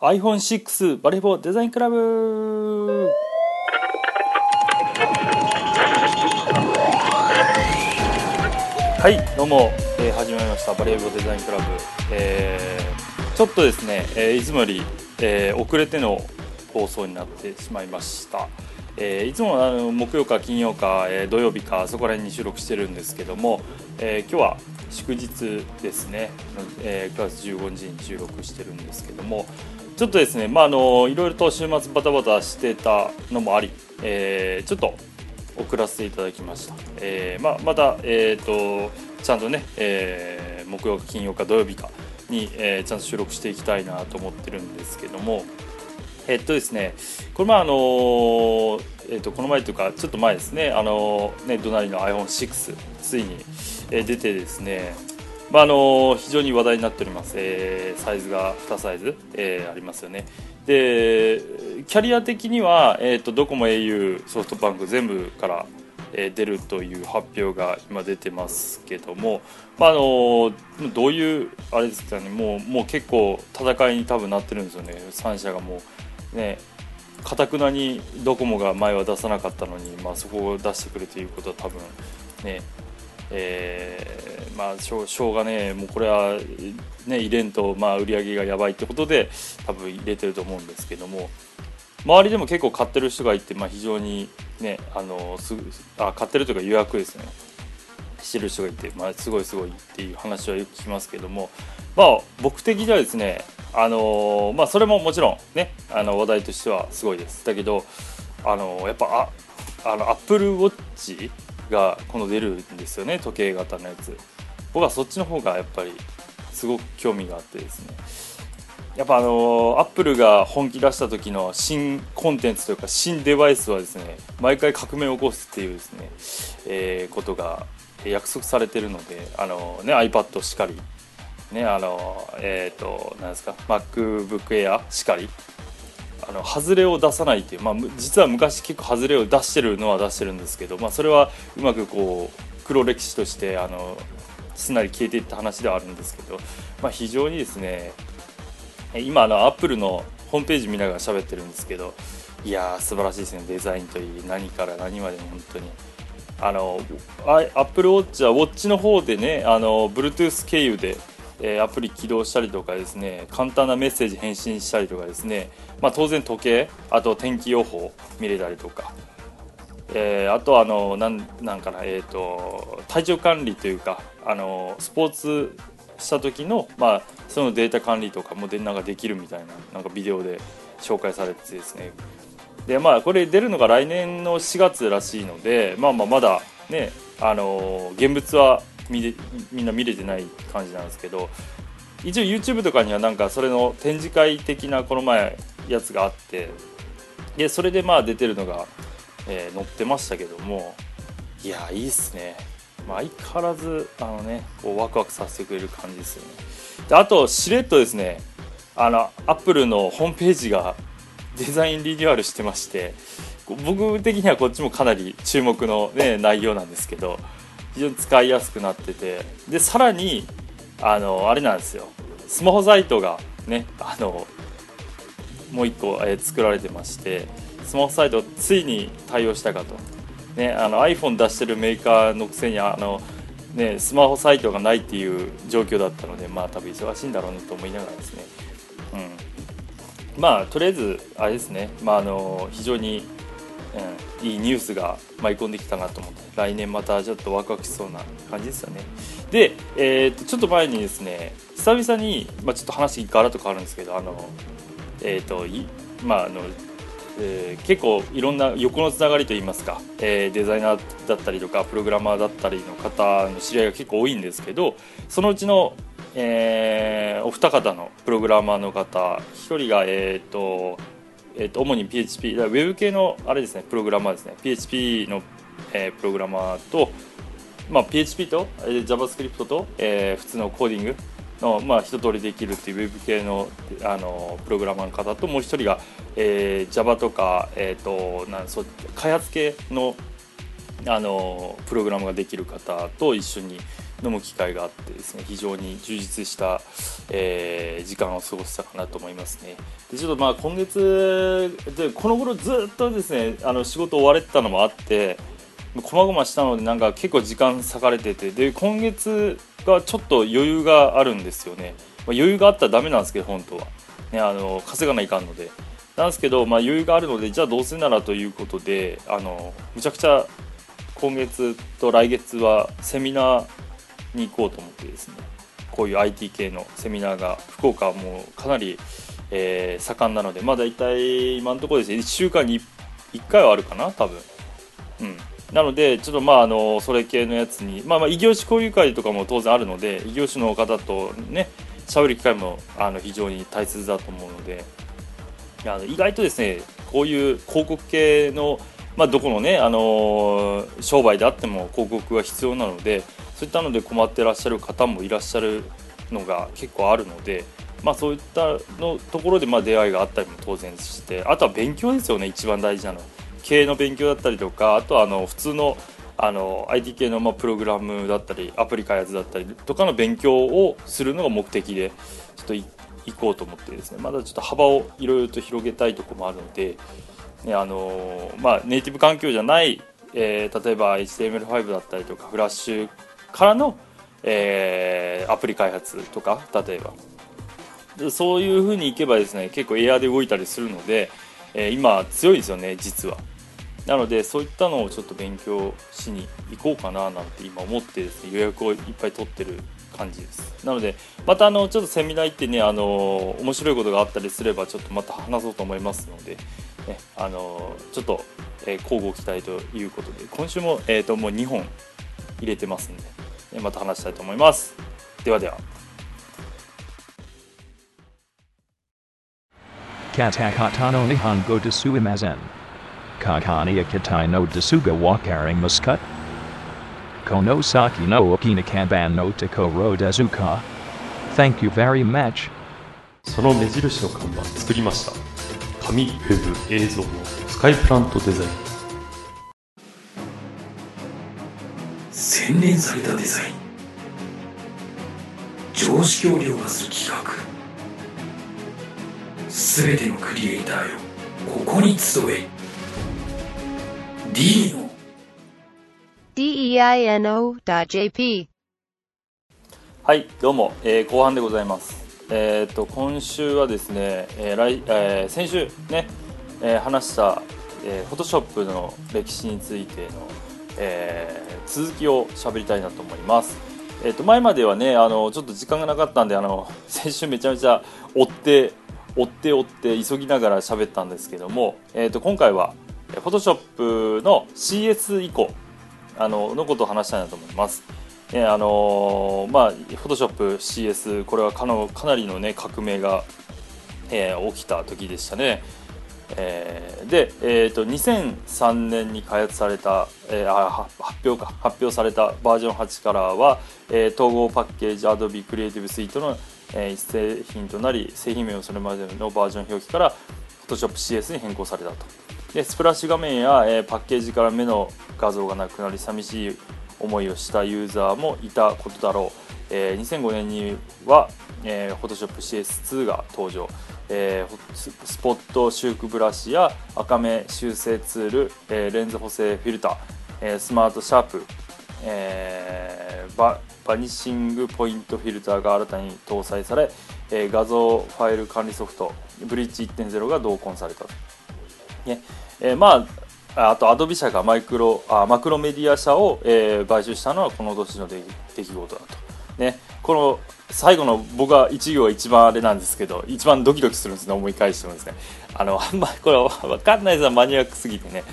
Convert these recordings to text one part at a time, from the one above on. iPhone 6バレフォーデザインクラブ。はい、どうも、始まりましたバレフォーデザインクラブ。ちょっとですね、いつもより、遅れての放送になってしまいました。いつも木曜か金曜か、土曜日かそこら辺に収録してるんですけども、今日は祝日ですね、9月15日に収録してるんですけども、ちょっとですね、いろいろと週末バタバタしてたのもあり、ちょっと送らせていただきました。また、ちゃんとね、木曜か金曜か土曜日かに、ちゃんと収録していきたいなと思ってるんですけども、ですね、これこの前というかちょっと前ですね、隣の iPhone6 ついに出てですね、非常に話題になっております。サイズが2サイズ、ありますよね。でキャリア的には、ドコモ au ソフトバンク全部から、出るという発表が今出てますけども、どういうあれですかね、もう結構戦いに多分なってるんですよね。3社がもうね、かたくなにドコモが前は出さなかったのに、そこを出してくるということは多分ね、しょうがね、もうこれはね入れんと、売り上げがやばいってことで多分入れてると思うんですけども、周りでも結構買ってる人がいて、非常にね、買ってるというか予約ですねしてる人がいて、すごいっていう話はよく聞きますけども、僕的にはですね、それももちろんね、話題としてはすごいです。だけどやっぱApple Watch がこの出るんですよね、時計型のやつ。僕はそっちの方がやっぱりすごく興味があってですね、やっぱApple が本気出した時の新コンテンツというか新デバイスはですね、毎回革命を起こすっていうですね、ことが約束されてるので、iPad しかりね、何ですか MacBook Air しかり、外れを出さないっていう、実は昔結構外れを出してるのは出してるんですけど、それはうまくこう黒歴史としてすんなり消えていった話ではあるんですけど、非常にですね、今Apple のホームページ見ながら喋ってるんですけど、いやー素晴らしいですね。デザインといい、何から何まで本当にApple Watch はウォッチの方でね、Bluetooth 経由で、アプリ起動したりとかですね、簡単なメッセージ返信したりとかですね、当然時計、あと天気予報見れたりとか、あと体調管理というか、スポーツした時の、そのデータ管理とかもできるみたいな、ビデオで紹介されてですね。でこれ出るのが来年の4月らしいので、まだね、現物はみんな見れてない感じなんですけど、一応 YouTube とかにはそれの展示会的なこの前やつがあって、でそれで出てるのが、載ってましたけども、いやいいっすね。相変わらずこうワクワクさせてくれる感じですよね。であとしれっとですね、Apple のホームページがデザインリニューアルしてまして、僕的にはこっちもかなり注目の、ね、内容なんですけど、非常に使いやすくなってて、でさらにあれなんですよ、スマホサイトがね、もう一個、作られてまして、スマホサイトついに対応したかと、ね、iPhone 出してるメーカーのくせにね、スマホサイトがないっていう状況だったので、多分忙しいんだろうなと思いながらですね、とりあえずあれですね、非常に、いいニュースが舞い込んできたなと思って、来年またちょっとワクワクしそうな感じですよね。で、ちょっと前にですね、久々に、ちょっと話ガラッと変わるんですけど、結構いろんな横のつながりといいますか、デザイナーだったりとかプログラマーだったりの方の知り合いが結構多いんですけど、そのうちのお二方のプログラマーの方、一人が主に PHP ウェブ系のあれですね、プログラマーですね、 PHP の、プログラマーと、PHP と JavaScript と、普通のコーディングの、一通りできるっていうウェブ系の、プログラマーの方と、もう一人が、Java とか、開発系の、プログラムができる方と一緒に飲む機会があってですね、非常に充実した、時間を過ごしたかなと思いますね。でちょっとまあ今月でこの頃ずっとですね仕事追われてたのもあってこまごましたのでなんか結構時間割かれてて、で今月がちょっと余裕があるんですよね。まあ、余裕があったらダメなんですけど本当は、ね、稼がないかんのでなんですけど、まあ、余裕があるのでじゃあどうせならということでむちゃくちゃ今月と来月はセミナーに行こうと思ってですね、こういう IT 系のセミナーが福岡はもうかなり、盛んなので、まあだいたい今のところですね1週間に1回はあるかな多分、うん、なのでちょっとまあそれ系のやつにまあ異業種交流会とかも当然あるので異業種の方とね喋る機会も非常に大切だと思うので、意外とですねこういう広告系のまあ、どこのね、商売であっても広告が必要なのでそういったので困ってらっしゃる方もいらっしゃるのが結構あるので、まあ、そういったのところでまあ出会いがあったりも当然して、あとは勉強ですよね一番大事なのは。経営の勉強だったりとか、あとは普通の、IT 系のまあプログラムだったりアプリ開発だったりとかの勉強をするのが目的でちょっと行こうと思ってですね、まだちょっと幅をいろいろと広げたいところもあるので。まあ、ネイティブ環境じゃない、例えば HTML5 だったりとかフラッシュからの、アプリ開発とか例えばでそういう風にいけばですね結構エアで動いたりするので、今強いですよね実は。なのでそういったのをちょっと勉強しに行こうかななんて今思ってですね予約をいっぱい取ってる感じです。なのでまたちょっとセミナー行ってね面白いことがあったりすればちょっとまた話そうと思いますのでね、ちょっと、交互期待ということで今週も、もう2本入れてますんで、また話したいと思います。ではでは。Katakata no Nihongo desu imazen. Kakani akitai no desu ga wakaring muscut. Konosaki no okinakaban no takoro desuka. Thank you very much. その目印の看板作りました。紙、ウェブ、映像の使いプラントデザイン。洗練されたデザイン。常識を凌駕する企画。すべてのクリエイターよ、ここに集え。Dino。deino.jp。はい、どうも、後半でございます。今週はですね、先週ね、話した、Photoshop の歴史についての、続きを喋りたいなと思います。前まではねちょっと時間がなかったんで先週めちゃめちゃ追って急ぎながら喋ったんですけども、今回は Photoshop の CS 以降のことを話したいなと思います。まあ Photoshop CS これはかなりの、ね、革命が、起きた時でしたね。で、2003年に開発された、発表されたバージョン8からは、統合パッケージ Adobe Creative Suite の、製品となり製品名をそれまでのバージョン表記から Photoshop CS に変更されたと。でスプラッシュ画面や、パッケージから目の画像がなくなり寂しい思いをしたユーザーもいたことだろう。2005年には、Photoshop CS2 が登場。スポット修復ブラシや赤目修正ツール、レンズ補正フィルター、スマートシャープ、バニッシングポイントフィルターが新たに搭載され、画像ファイル管理ソフトBridge 1.0 が同梱された、ね。まああとアドビ社がマクロメディア社を、買収したのはこの年の出来事だと、ね。この最後の僕は1行が一番あれなんですけど一番ドキドキするんですね、思い返してもですね。あんまりこれ分かんないですよ、マニアックすぎてね。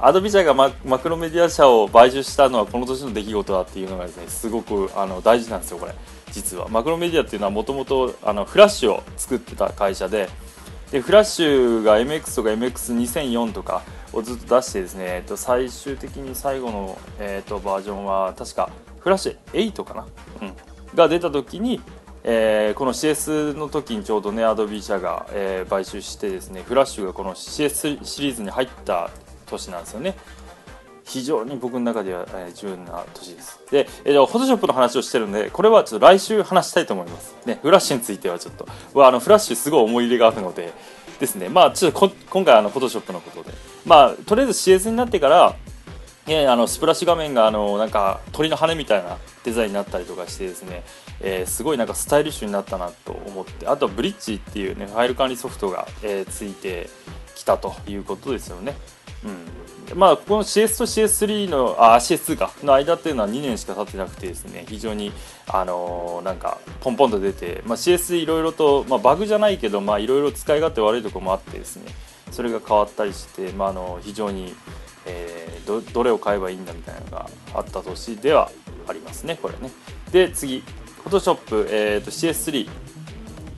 アドビ社がマクロメディア社を買収したのはこの年の出来事だっていうのがですねすごく大事なんですよこれ実は。マクロメディアっていうのはもともとフラッシュを作ってた会社で、フラッシュが MX とか MX2004 とかをずっと出してですね、最終的に最後の、バージョンは確かフラッシュ8かな、うん、が出た時に、この CS の時にちょうどね Adobe 社が、買収してですねフラッシュがこの CS シリーズに入った年なんですよね。非常に僕の中では重要な年です。で、Photoshop の話をしてるので、これはちょっと来週話したいと思います。ね、フラッシュについてはちょっと、フラッシュすごい思い入れがあるのでですね、ちょっと今回Photoshop のことで、とりあえず CS になってから、スプラッシュ画面がなんか鳥の羽みたいなデザインになったりとかしてですね、すごいなんかスタイリッシュになったなと思って、あとは Bridge っていう、ね、ファイル管理ソフトが、ついてきたということですよね。うん、この CS と CS3 のCS2 かの間っていうのは2年しか経ってなくてですね、非常になんかポンポンと出て、CS いろいろと、バグじゃないけどいろいろ使い勝手悪いところもあってですね、それが変わったりして、非常に、どれを買えばいいんだみたいなのがあった年ではありますね、これね。で次 Photoshop、CS3、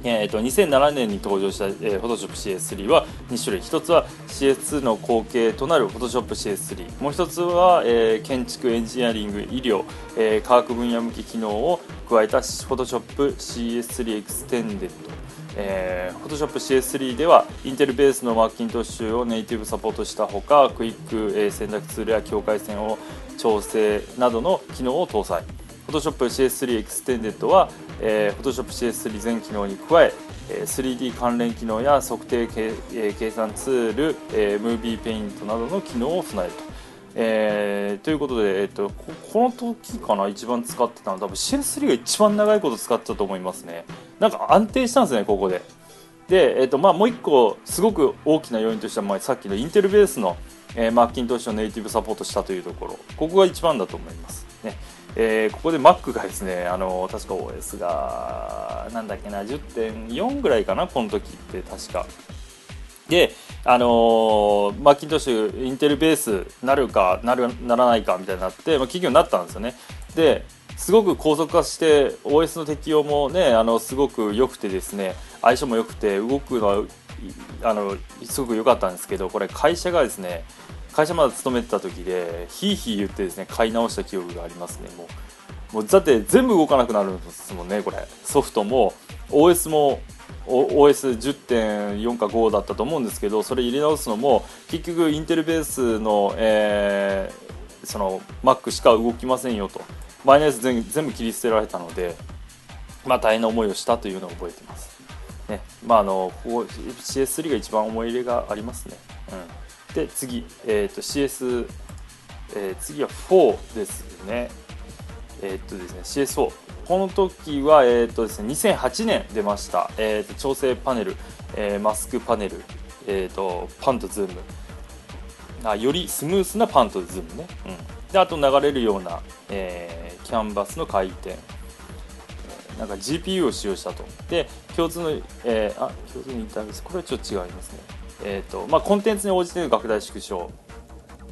2007年に登場した、Photoshop CS3 は2種類。1つは CS2 の後継となる Photoshop CS3、 もう1つは、建築、エンジニアリング、医療、科学分野向け機能を加えた Photoshop CS3 Extended。Photoshop CS3 ではインテルベースのマッキントッシュをネイティブサポートしたほか、クイック、選択ツールや境界線を調整などの機能を搭載。Photoshop CS3 Extended は、Photoshop CS3 全機能に加え 3D 関連機能や測定、計算ツール、ムービーペイントなどの機能を備えると。ということで、この時かな、一番使ってたのは多分 CS3 が一番長いこと使ってたと思いますね。なんか安定したんですね、ここで。で、もう一個すごく大きな要因としては、さっきのインテルベースの、マッキントッシュをネイティブサポートしたというところ、ここが一番だと思いますね。ここで Mac がですね、確か OS がなんだっけな、 10.4 ぐらいかな、この時って確かで、マッキントッシュインテルベースなるかならないかみたいになって、企業になったんですよね。ですごく高速化して OS の適用もね、すごく良くてですね、相性も良くて動くのはすごく良かったんですけど、これ会社がですね、会社まだ勤めてた時でヒーヒー言ってですね、買い直した記憶がありますね。もうだって全部動かなくなるんですもんね、これ。ソフトも OS もOS10.4 か5だったと思うんですけど、それ入れ直すのも結局インテルベースの、その Mac しか動きませんよと、マイナス 全部切り捨てられたので、大変な思いをしたというのを覚えています、ね。ここ CS3 が一番思い入れがありますね。うん、で次、CS、次は4ですね。CS4、この時は、ですね、2008年出ました、調整パネル、マスクパネル、パンとズーム、よりスムースなパンとズームね、であと流れるような、キャンバスの回転、なんか GPU を使用したと。で共通の、共通のインターフェース、これはちょっと違いますね。コンテンツに応じての拡大縮小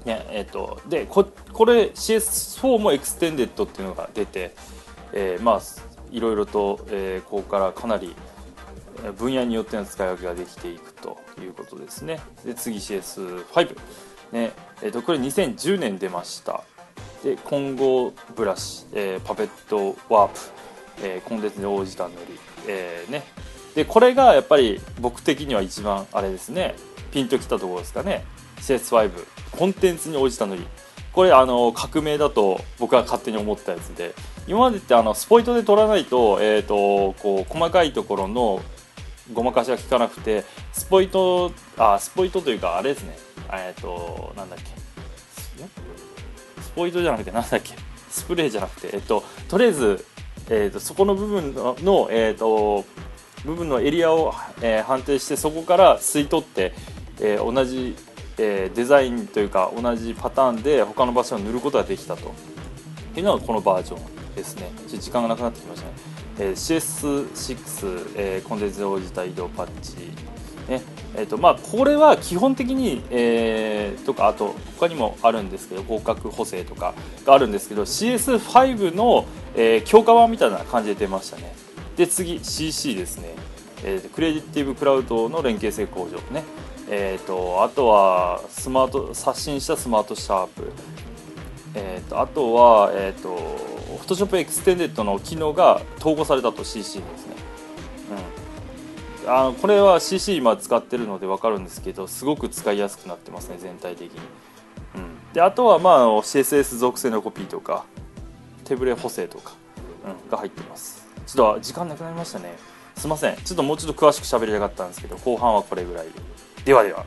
ね。でこれ CS4 もエクステンデッドっていうのが出て、いろいろと、ここからかなり分野によっての使い分けができていくということですね。で次 CS5 ね、これ2010年出ました。で混合ブラシ、パペットワープ、コンテンツに応じたのり、ね。でこれがやっぱり僕的には一番あれですね、ピンときたところですかね。 CS5 コンテンツに応じたのり、これ革命だと僕は勝手に思ったやつで、今までってスポイトで取らないと、こう細かいところのごまかしが効かなくて、スポイトというかあれですね、なんだっけ、スポイトじゃなくてなんだっけ、スプレーじゃなくて、とりあえず、そこの部分の、部分のエリアを、判定して、そこから吸い取って、同じデザインというか同じパターンで他の場所を塗ることができたというのがこのバージョンですね。ちょっと時間がなくなってきましたね。CS6、コンテンツに応じた移動パッチ、ね。これは基本的に、とかあと他にもあるんですけど、広角補正とかがあるんですけど、 CS5 の、強化版みたいな感じで出ましたね。で次 CC ですね、クリエイティブクラウドの連携性向上ね。あとは刷新したスマートシャープ、あとは、Photoshop Extended の機能が統合されたと CC ですね、これは CC 今使ってるので分かるんですけど、すごく使いやすくなってますね、全体的に。であとはまあ CSS 属性のコピーとか手ブレ補正とか、が入ってます。ちょっと時間なくなりましたね。すいません。ちょっともうちょっと詳しく喋りたかったんですけど、後半はこれぐらいで。ではでは。